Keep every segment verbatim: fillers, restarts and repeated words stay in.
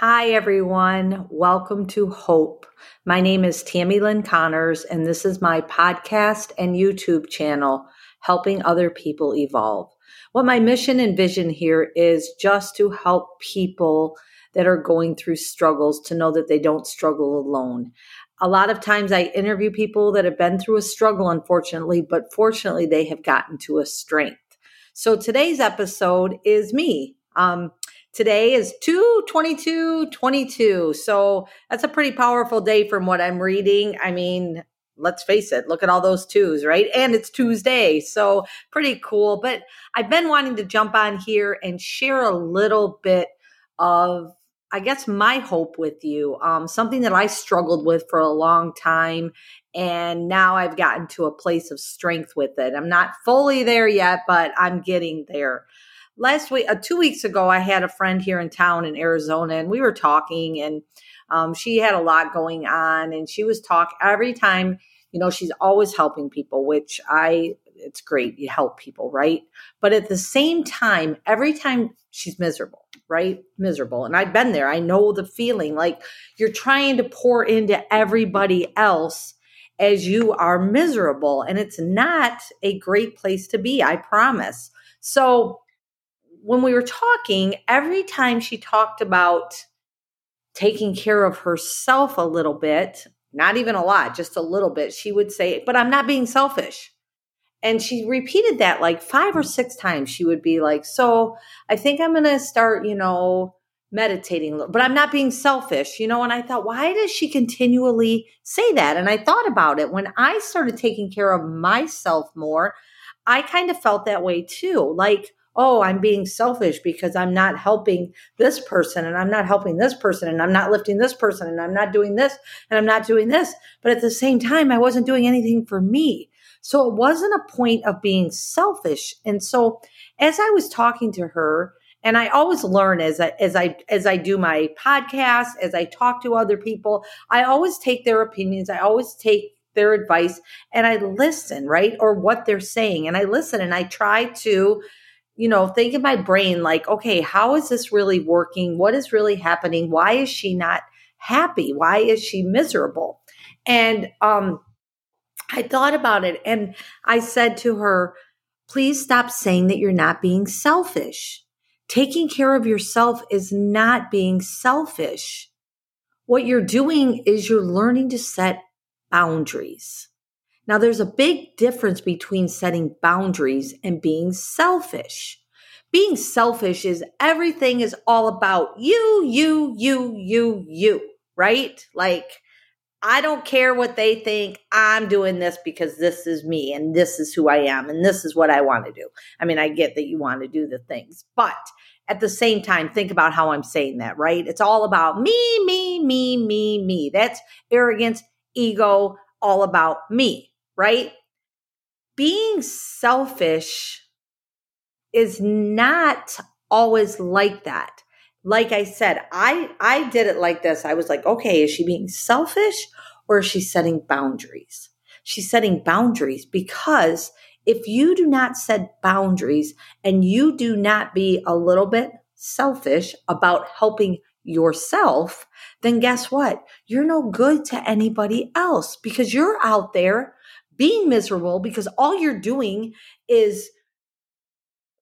Hi, everyone. Welcome to Hope. My name is Tammy Lynn Connors, and this is my podcast and YouTube channel, Helping Other People Evolve. What my mission and vision here is just to help people that are going through struggles to know that they don't struggle alone. A lot of times I interview people that have been through a struggle, unfortunately, but fortunately they have gotten to a strength. So today's episode is me. Um, Today is two twenty-two twenty-two, so that's a pretty powerful day from what I'm reading. I mean, let's face it, look at all those twos, right? And it's Tuesday, so pretty cool. But I've been wanting to jump on here and share a little bit of, I guess, my hope with you, um, something that I struggled with for a long time, and now I've gotten to a place of strength with it. I'm not fully there yet, but I'm getting there. Last week, uh, two weeks ago, I had a friend here in town in Arizona, and we were talking, and um, she had a lot going on, and she was talking every time, you know, she's always helping people, which I, it's great. You help people, right? But at the same time, every time she's miserable, right? Miserable. And I've been there. I know the feeling, like you're trying to pour into everybody else as you are miserable, and it's not a great place to be, I promise. So when we were talking, every time she talked about taking care of herself a little bit, not even a lot, just a little bit, she would say, but I'm not being selfish. And she repeated that like five or six times. She would be like, so I think I'm going to start, you know, meditating a little, but I'm not being selfish, you know? And I thought, why does she continually say that? And I thought about it. When I started taking care of myself more, I kind of felt that way too. Like, oh, I'm being selfish because I'm not helping this person and I'm not helping this person and I'm not lifting this person and I'm not doing this and I'm not doing this. But at the same time, I wasn't doing anything for me. So it wasn't a point of being selfish. And so as I was talking to her, and I always learn as I, as I, as I do my podcast, as I talk to other people, I always take their opinions. I always take their advice and I listen, right? Or what they're saying. And I listen and I try to, you know, think in my brain, like, okay, how is this really working? What is really happening? Why is she not happy? Why is she miserable? And um, I thought about it and I said to her, please stop saying that you're not being selfish. Taking care of yourself is not being selfish. What you're doing is you're learning to set boundaries. Now, there's a big difference between setting boundaries and being selfish. Being selfish is everything is all about you, you, you, you, you, right? Like, I don't care what they think. I'm doing this because this is me and this is who I am and this is what I want to do. I mean, I get that you want to do the things, but at the same time, think about how I'm saying that, right? It's all about me, me, me, me, me. That's arrogance, ego, all about me. Right? Being selfish is not always like that. Like I said, I, I did it like this. I was like, okay, is she being selfish or is she setting boundaries? She's setting boundaries because if you do not set boundaries and you do not be a little bit selfish about helping yourself, then guess what? You're no good to anybody else because you're out there being miserable because all you're doing is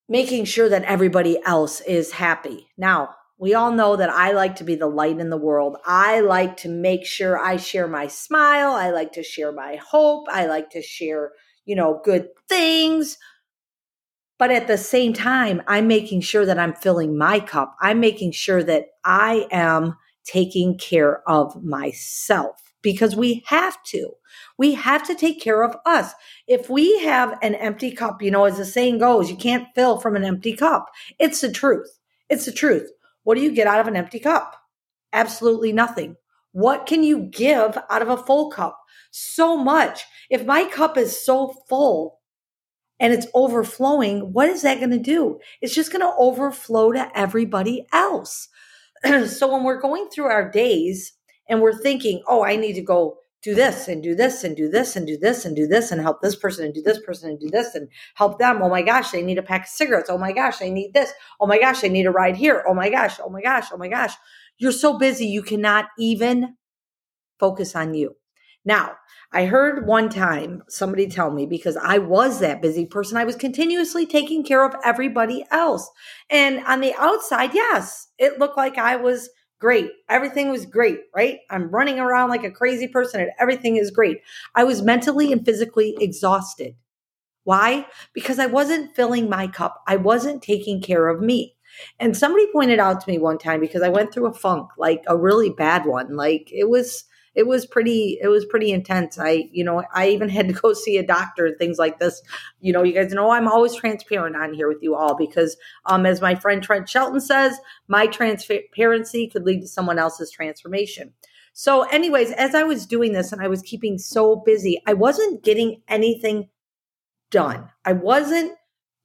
making sure that everybody else is happy. Now, we all know that I like to be the light in the world. I like to make sure I share my smile. I like to share my hope. I like to share, you know, good things. But at the same time, I'm making sure that I'm filling my cup. I'm making sure that I am taking care of myself. Because we have to. We have to take care of us. If we have an empty cup, you know, as the saying goes, you can't fill from an empty cup. It's the truth. It's the truth. What do you get out of an empty cup? Absolutely nothing. What can you give out of a full cup? So much. If my cup is so full and it's overflowing, what is that going to do? It's just going to overflow to everybody else. So when we're going through our days, and we're thinking, oh, I need to go do this and do this and do this and do this and do this and help this person and do this person and do this and help them. Oh my gosh, they need a pack of cigarettes. Oh my gosh, they need this. Oh my gosh, they need a ride here. Oh my gosh, oh my gosh, oh my gosh. You're so busy, you cannot even focus on you. Now, I heard one time somebody tell me, because I was that busy person, I was continuously taking care of everybody else. And on the outside, yes, it looked like I was great. Everything was great, right? I'm running around like a crazy person and everything is great. I was mentally and physically exhausted. Why? Because I wasn't filling my cup. I wasn't taking care of me. And somebody pointed out to me one time, because I went through a funk, like a really bad one. Like it was, it was pretty, it was pretty intense. I, you know, I even had to go see a doctor and things like this. You know, you guys know I'm always transparent on here with you all, because um, as my friend Trent Shelton says, my transparency could lead to someone else's transformation. So anyways, as I was doing this and I was keeping so busy, I wasn't getting anything done. I wasn't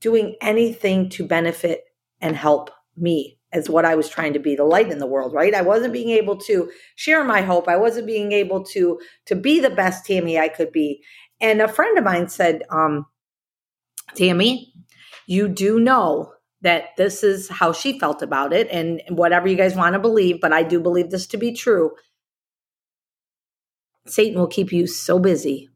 doing anything to benefit and help me, as what I was trying to be, the light in the world, right? I wasn't being able to share my hope. I wasn't being able to, to be the best Tammy I could be. And a friend of mine said, um, Tammy, you do know that this is how she felt about it, and whatever you guys want to believe, but I do believe this to be true. Satan will keep you so busy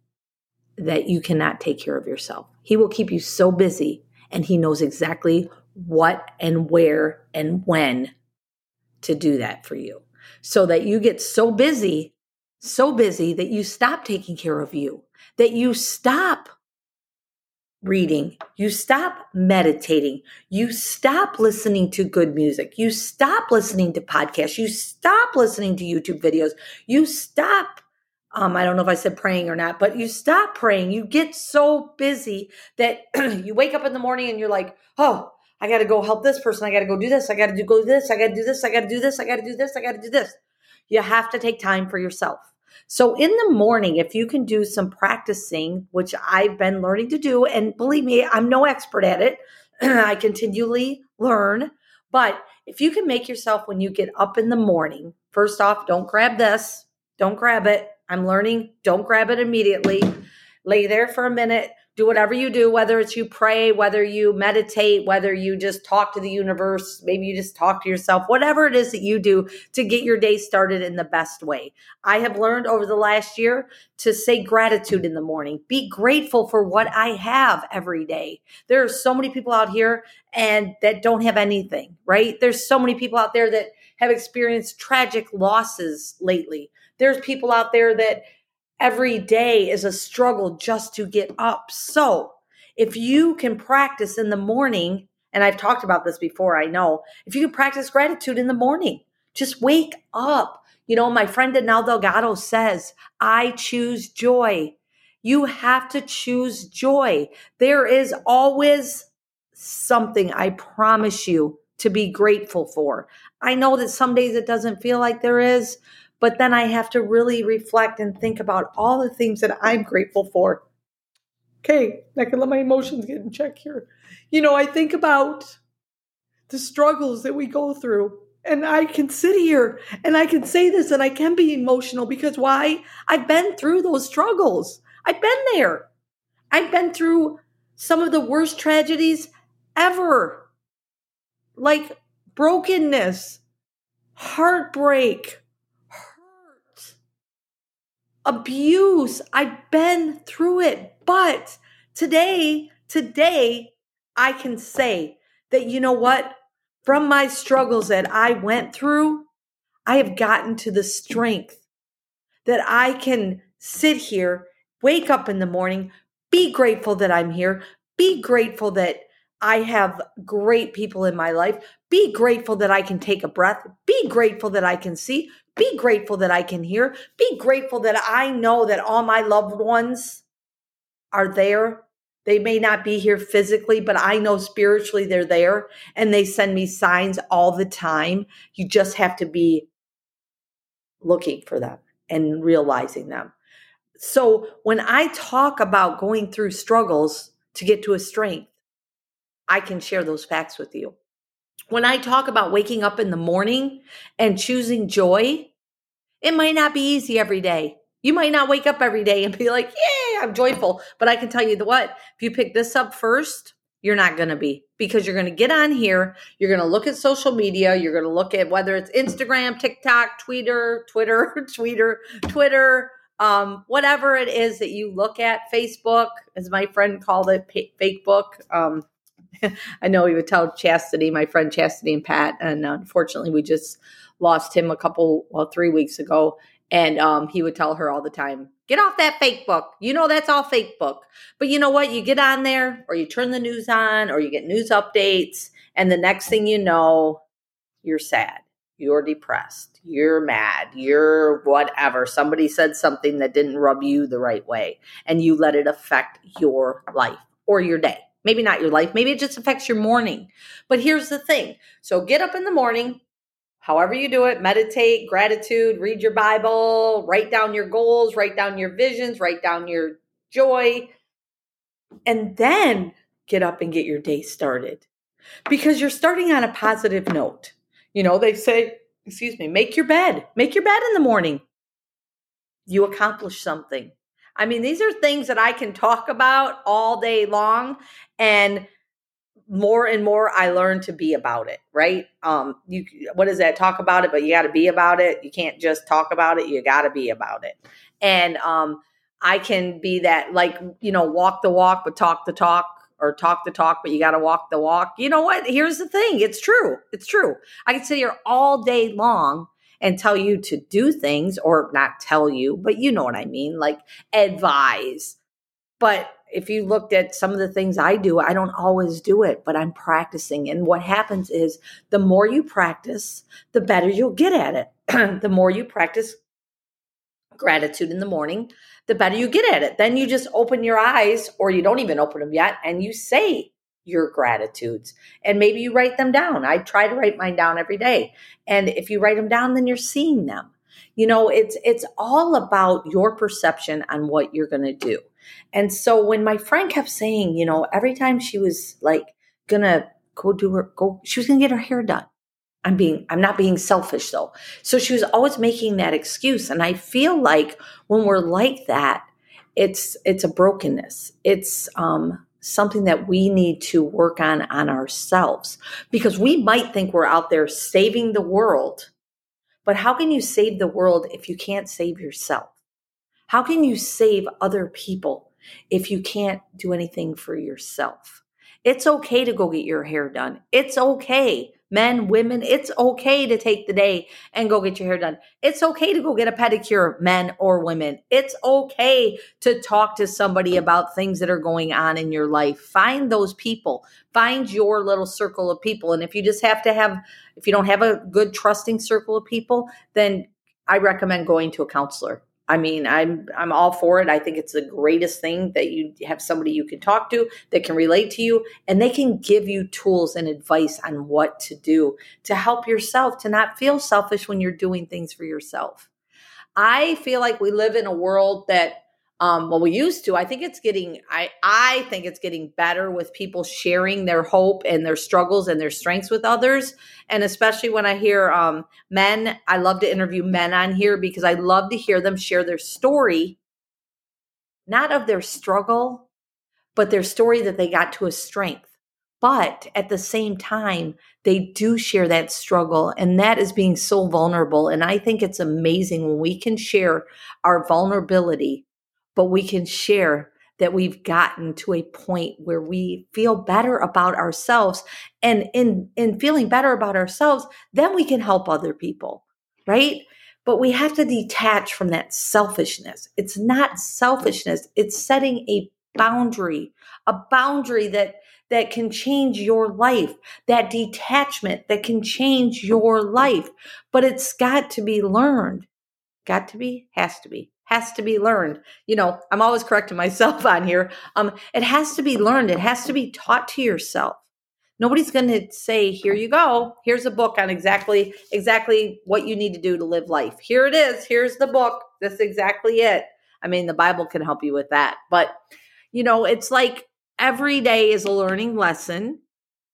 that you cannot take care of yourself. He will keep you so busy, and he knows exactly what and where and when to do that for you, so that you get so busy, so busy that you stop taking care of you, that you stop reading, you stop meditating, you stop listening to good music, you stop listening to podcasts, you stop listening to YouTube videos, you stop, um, I don't know if I said praying or not, but you stop praying. You get so busy that you wake up in the morning and you're like, oh, I got to go help this person. I got to go do this. I got to do go this. I got to do this. I got to do this. I got to do this. I got to do this. You have to take time for yourself. So in the morning, if you can do some practicing, which I've been learning to do, and believe me, I'm no expert at it. I continually learn. But if you can make yourself, when you get up in the morning, first off, don't grab this. Don't grab it. I'm learning. Don't grab it immediately. Lay there for a minute. Do whatever you do, whether it's you pray, whether you meditate, whether you just talk to the universe, maybe you just talk to yourself, whatever it is that you do to get your day started in the best way. I have learned over the last year to say gratitude in the morning. Be grateful for what I have every day. There are so many people out here and that don't have anything, right? There's so many people out there that have experienced tragic losses lately. There's people out there that every day is a struggle just to get up. So if you can practice in the morning, and I've talked about this before, I know, if you can practice gratitude in the morning, just wake up. You know, my friend Denal Delgado says, I choose joy. You have to choose joy. There is always something, I promise you, to be grateful for. I know that some days it doesn't feel like there is, but then I have to really reflect and think about all the things that I'm grateful for. Okay, I can let my emotions get in check here. You know, I think about the struggles that we go through. And I can sit here and I can say this and I can be emotional because why? I've been through those struggles. I've been there. I've been through some of the worst tragedies ever. Like brokenness, heartbreak, abuse. I've been through it. But today, today, I can say that, you know what? From my struggles that I went through, I have gotten to the strength that I can sit here, wake up in the morning, be grateful that I'm here, be grateful that I have great people in my life, be grateful that I can take a breath, be grateful that I can see, be grateful that I can hear, be grateful that I know that all my loved ones are there. They may not be here physically, but I know spiritually they're there and they send me signs all the time. You just have to be looking for them and realizing them. So when I talk about going through struggles to get to a strength, I can share those facts with you. When I talk about waking up in the morning and choosing joy, it might not be easy every day. You might not wake up every day and be like, yay, I'm joyful. But I can tell you what, if you pick this up first, you're not going to be, because you're going to get on here. You're going to look at social media. You're going to look at whether it's Instagram, TikTok, Twitter, Twitter, Twitter, Twitter, um, whatever it is that you look at. Facebook, as my friend called it, fake book. Um, I know he would tell Chastity, my friend Chastity and Pat, and unfortunately we just lost him a couple, well, three weeks ago. And um, he would tell her all the time, get off that fake book. You know, that's all fake book. But you know what? You get on there, or you turn the news on, or you get news updates. And the next thing you know, you're sad. You're depressed. You're mad. You're whatever. Somebody said something that didn't rub you the right way. And you let it affect your life or your day. Maybe not your life. Maybe it just affects your morning. But here's the thing. So get up in the morning. However you do it, meditate, gratitude, read your Bible, write down your goals, write down your visions, write down your joy, and then get up and get your day started, because you're starting on a positive note. You know, they say, excuse me, make your bed, make your bed in the morning. You accomplish something. I mean, these are things that I can talk about all day long, and more and more I learn to be about it, right? Um, you, what is that? Talk about it, but you got to be about it. You can't just talk about it. You got to be about it. And um, I can be that, like, you know, walk the walk, but talk the talk, or talk the talk, but you got to walk the walk. You know what? Here's the thing. It's true. It's true. I can sit here all day long and tell you to do things, or not tell you, but you know what I mean? Like, advise. But if you looked at some of the things I do, I don't always do it, but I'm practicing. And what happens is, the more you practice, the better you'll get at it. The more you practice gratitude in the morning, the better you get at it. Then you just open your eyes, or you don't even open them yet, and you say your gratitudes. And maybe you write them down. I try to write mine down every day. And if you write them down, then you're seeing them. You know, it's it's all about your perception on what you're going to do. And so when my friend kept saying, you know, every time she was like going to go do her, go, she was going to get her hair done. I'm being, I'm not being selfish though. So she was always making that excuse. And I feel like when we're like that, it's, it's a brokenness. It's um, something that we need to work on, on ourselves, because we might think we're out there saving the world, but how can you save the world if you can't save yourself? How can you save other people if you can't do anything for yourself? It's okay to go get your hair done. It's okay, men, women, it's okay to take the day and go get your hair done. It's okay to go get a pedicure, men or women. It's okay to talk to somebody about things that are going on in your life. Find those people. Find your little circle of people. And if you just have to have, if you don't have a good trusting circle of people, then I recommend going to a counselor. I mean, I'm I'm all for it. I think it's the greatest thing that you have somebody you can talk to that can relate to you, and they can give you tools and advice on what to do to help yourself, to not feel selfish when you're doing things for yourself. I feel like we live in a world that, um, well, we used to. I think it's getting, I, I think it's getting better with people sharing their hope and their struggles and their strengths with others. And especially when I hear um, men, I love to interview men on here, because I love to hear them share their story, not of their struggle, but their story that they got to a strength. But at the same time, they do share that struggle, and that is being so vulnerable. And I think it's amazing when we can share our vulnerability, but we can share that we've gotten to a point where we feel better about ourselves. And in, in feeling better about ourselves, then we can help other people, right? But we have to detach from that selfishness. It's not selfishness. It's setting a boundary, a boundary that, that can change your life, that detachment that can change your life. But it's got to be learned. Got to be, has to be. Has to be learned. You know, I'm always correcting myself on here. Um, it has to be learned. It has to be taught to yourself. Nobody's going to say, here you go. Here's a book on exactly, exactly what you need to do to live life. Here it is. Here's the book. That's exactly it. I mean, the Bible can help you with that. But, you know, it's like every day is a learning lesson.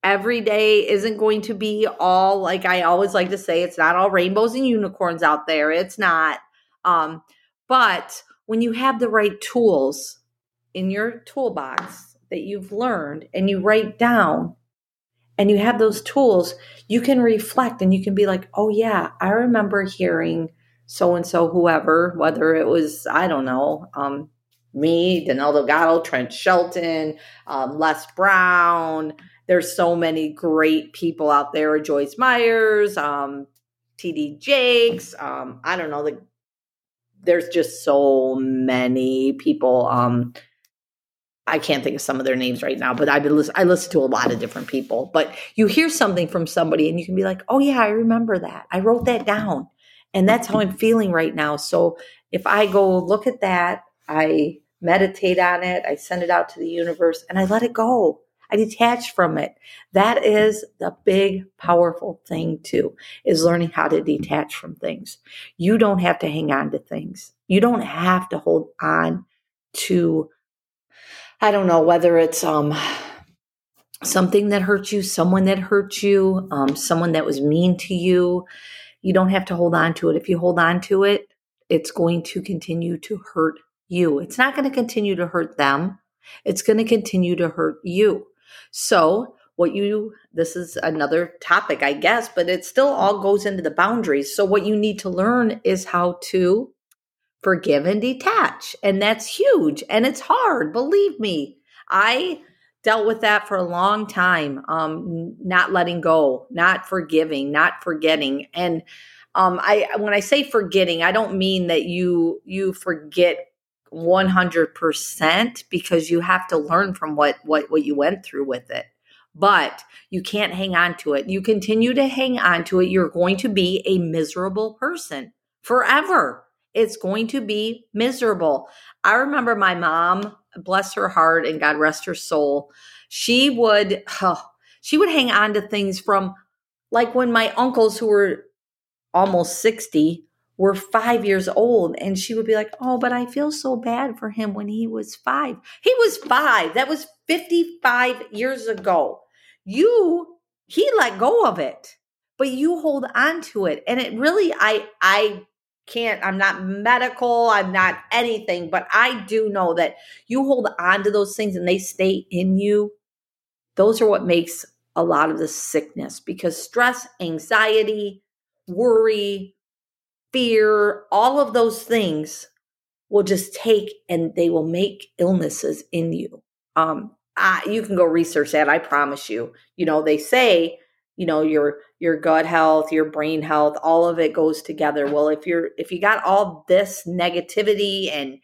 Every day isn't going to be all, like I always like to say, it's not all rainbows and unicorns out there. It's not. Um, But when you have the right tools in your toolbox that you've learned and you write down and you have those tools, you can reflect and you can be like, oh yeah, I remember hearing so-and-so, whoever, whether it was, I don't know, um, me, Denal Delgado, Trent Shelton, um, Les Brown. There's so many great people out there. Joyce Myers, um, T D Jakes. Um, I don't know. The, there's just so many people. Um, I can't think of some of their names right now, but I've been listen, I listen to a lot of different people. But you hear something from somebody and you can be like, oh, yeah, I remember that. I wrote that down. And that's how I'm feeling right now. So if I go look at that, I meditate on it, I send it out to the universe, and I let it go. I detach from it. That is the big, powerful thing too, is learning how to detach from things. You don't have to hang on to things. You don't have to hold on to, I don't know, whether it's um, something that hurt you, someone that hurt you, um, someone that was mean to you. You don't have to hold on to it. If you hold on to it, it's going to continue to hurt you. It's not going to continue to hurt them. It's going to continue to hurt you. So what you, this is another topic, I guess, but it still all goes into the boundaries. So what you need to learn is how to forgive and detach. And that's huge. And it's hard. Believe me, I dealt with that for a long time. Um, not letting go, not forgiving, not forgetting. And um, I, when I say forgetting, I don't mean that you, you forget one hundred percent, because you have to learn from what, what, what you went through with it, but you can't hang on to it. You continue to hang on to it. You're going to be a miserable person forever. It's going to be miserable. I remember my mom, bless her heart and God rest her soul. She would, oh, she would hang on to things from like when my uncles, who were almost sixty, were five years old, and she would be like, oh, but I feel so bad for him when he was five. He was five. That was fifty-five years ago. You, he let go of it, but you hold on to it. And it really, I, I can't, I'm not medical. I'm not anything, but I do know that you hold on to those things and they stay in you. Those are what makes a lot of the sickness, because stress, anxiety, worry, fear, all of those things will just take, and they will make illnesses in you. Um, I, you can go research that. I promise you, you know, they say, you know, your, your gut health, your brain health, all of it goes together. Well, if you're, if you got all this negativity and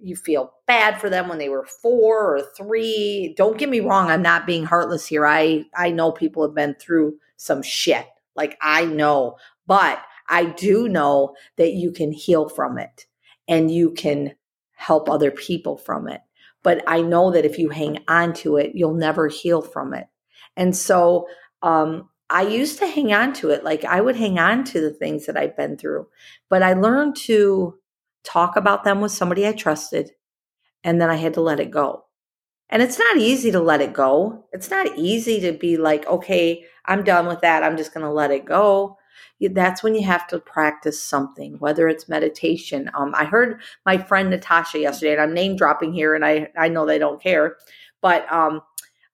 you feel bad for them when they were four or three, don't get me wrong. I'm not being heartless here. I, I know people have been through some shit. Like I know, but I do know that you can heal from it and you can help other people from it. But I know that if you hang on to it, you'll never heal from it. And so um, I used to hang on to it. Like I would hang on to the things that I've been through, but I learned to talk about them with somebody I trusted, and then I had to let it go. And it's not easy to let it go. It's not easy to be like, okay, I'm done with that. I'm just going to let it go. That's when you have to practice something, whether it's meditation. Um, I heard my friend Natasha yesterday, and I'm name dropping here, and I, I know they don't care, but um,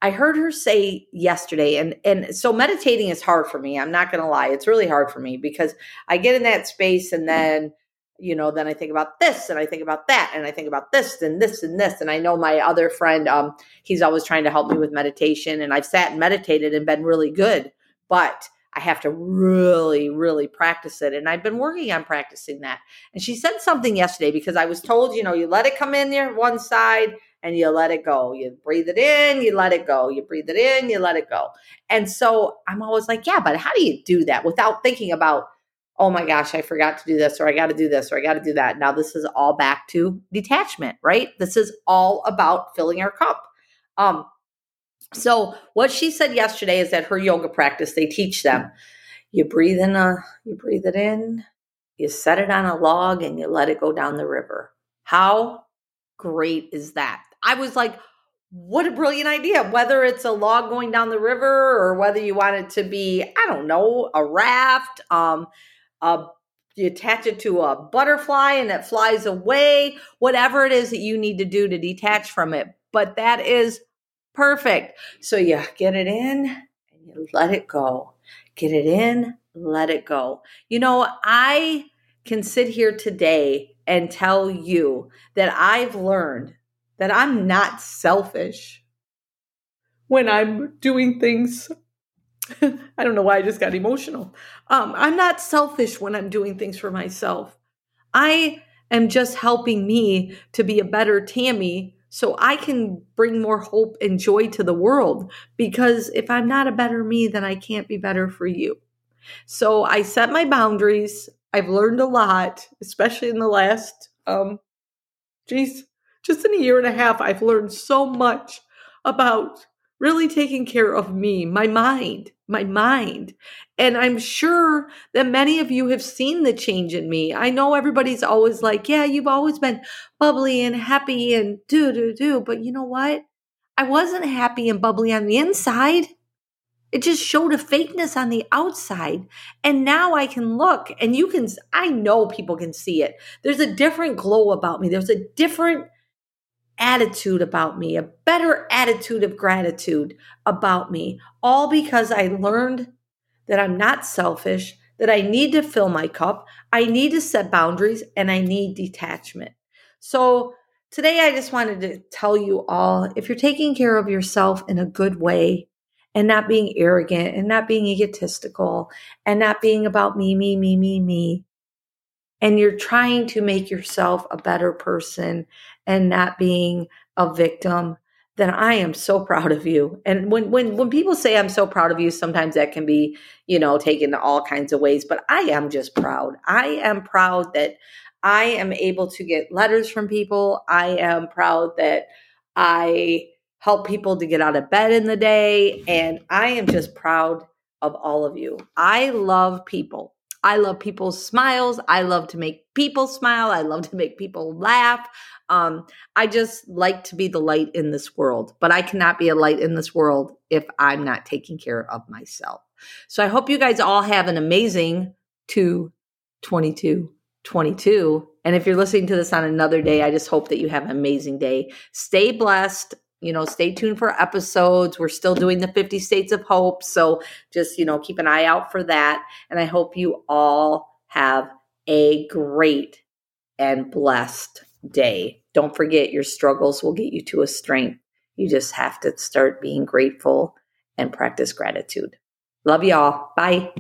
I heard her say yesterday, and, and so meditating is hard for me. I'm not going to lie. It's really hard for me because I get in that space and then, you know, then I think about this and I think about that and I think about this and this and this. And I know my other friend, um, he's always trying to help me with meditation, and I've sat and meditated and been really good, but I have to really, really practice it. And I've been working on practicing that. And she said something yesterday, because I was told, you know, you let it come in there one side and you let it go. You breathe it in, you let it go. You breathe it in, you let it go. And so I'm always like, yeah, but how do you do that without thinking about, oh my gosh, I forgot to do this, or I got to do this, or I got to do that. Now this is all back to detachment, right? This is all about filling our cup. Um, So what she said yesterday is that her yoga practice, they teach them, you breathe in, a, you breathe it in, you set it on a log, and you let it go down the river. How great is that? I was like, what a brilliant idea, whether it's a log going down the river or whether you want it to be, I don't know, a raft, um, a Do you attach it to a butterfly and it flies away? Whatever it is that you need to do to detach from it. But that is perfect. So you get it in and you let it go. Get it in, let it go. You know, I can sit here today and tell you that I've learned that I'm not selfish when I'm doing things. I don't know why I just got emotional. Um, I'm not selfish when I'm doing things for myself. I am just helping me to be a better Tammy so I can bring more hope and joy to the world. Because if I'm not a better me, then I can't be better for you. So I set my boundaries. I've learned a lot, especially in the last, um, geez, just in a year and a half, I've learned so much about really taking care of me, my mind, my mind. And I'm sure that many of you have seen the change in me. I know everybody's always like, yeah, you've always been bubbly and happy and do, do, do. But you know what? I wasn't happy and bubbly on the inside. It just showed a fakeness on the outside. And now I can look and you can, I know people can see it. There's a different glow about me. There's a different attitude about me, a better attitude of gratitude about me, all because I learned that I'm not selfish, that I need to fill my cup, I need to set boundaries, and I need detachment. So today I just wanted to tell you all, if you're taking care of yourself in a good way and not being arrogant and not being egotistical and not being about me, me, me, me, me, and you're trying to make yourself a better person and not being a victim, then I am so proud of you. And when when when people say I'm so proud of you, sometimes that can be, you know, taken to all kinds of ways. But I am just proud. I am proud that I am able to get letters from people. I am proud that I help people to get out of bed in the day. And I am just proud of all of you. I love people. I love people's smiles. I love to make people smile. I love to make people laugh. Um, I just like to be the light in this world, but I cannot be a light in this world if I'm not taking care of myself. So I hope you guys all have an amazing two twenty-two twenty-two. And if you're listening to this on another day, I just hope that you have an amazing day. Stay blessed. You know, stay tuned for episodes. We're still doing the fifty States of Hope. So just, you know, keep an eye out for that. And I hope you all have a great and blessed day. Don't forget, your struggles will get you to a strength. You just have to start being grateful and practice gratitude. Love y'all. Bye.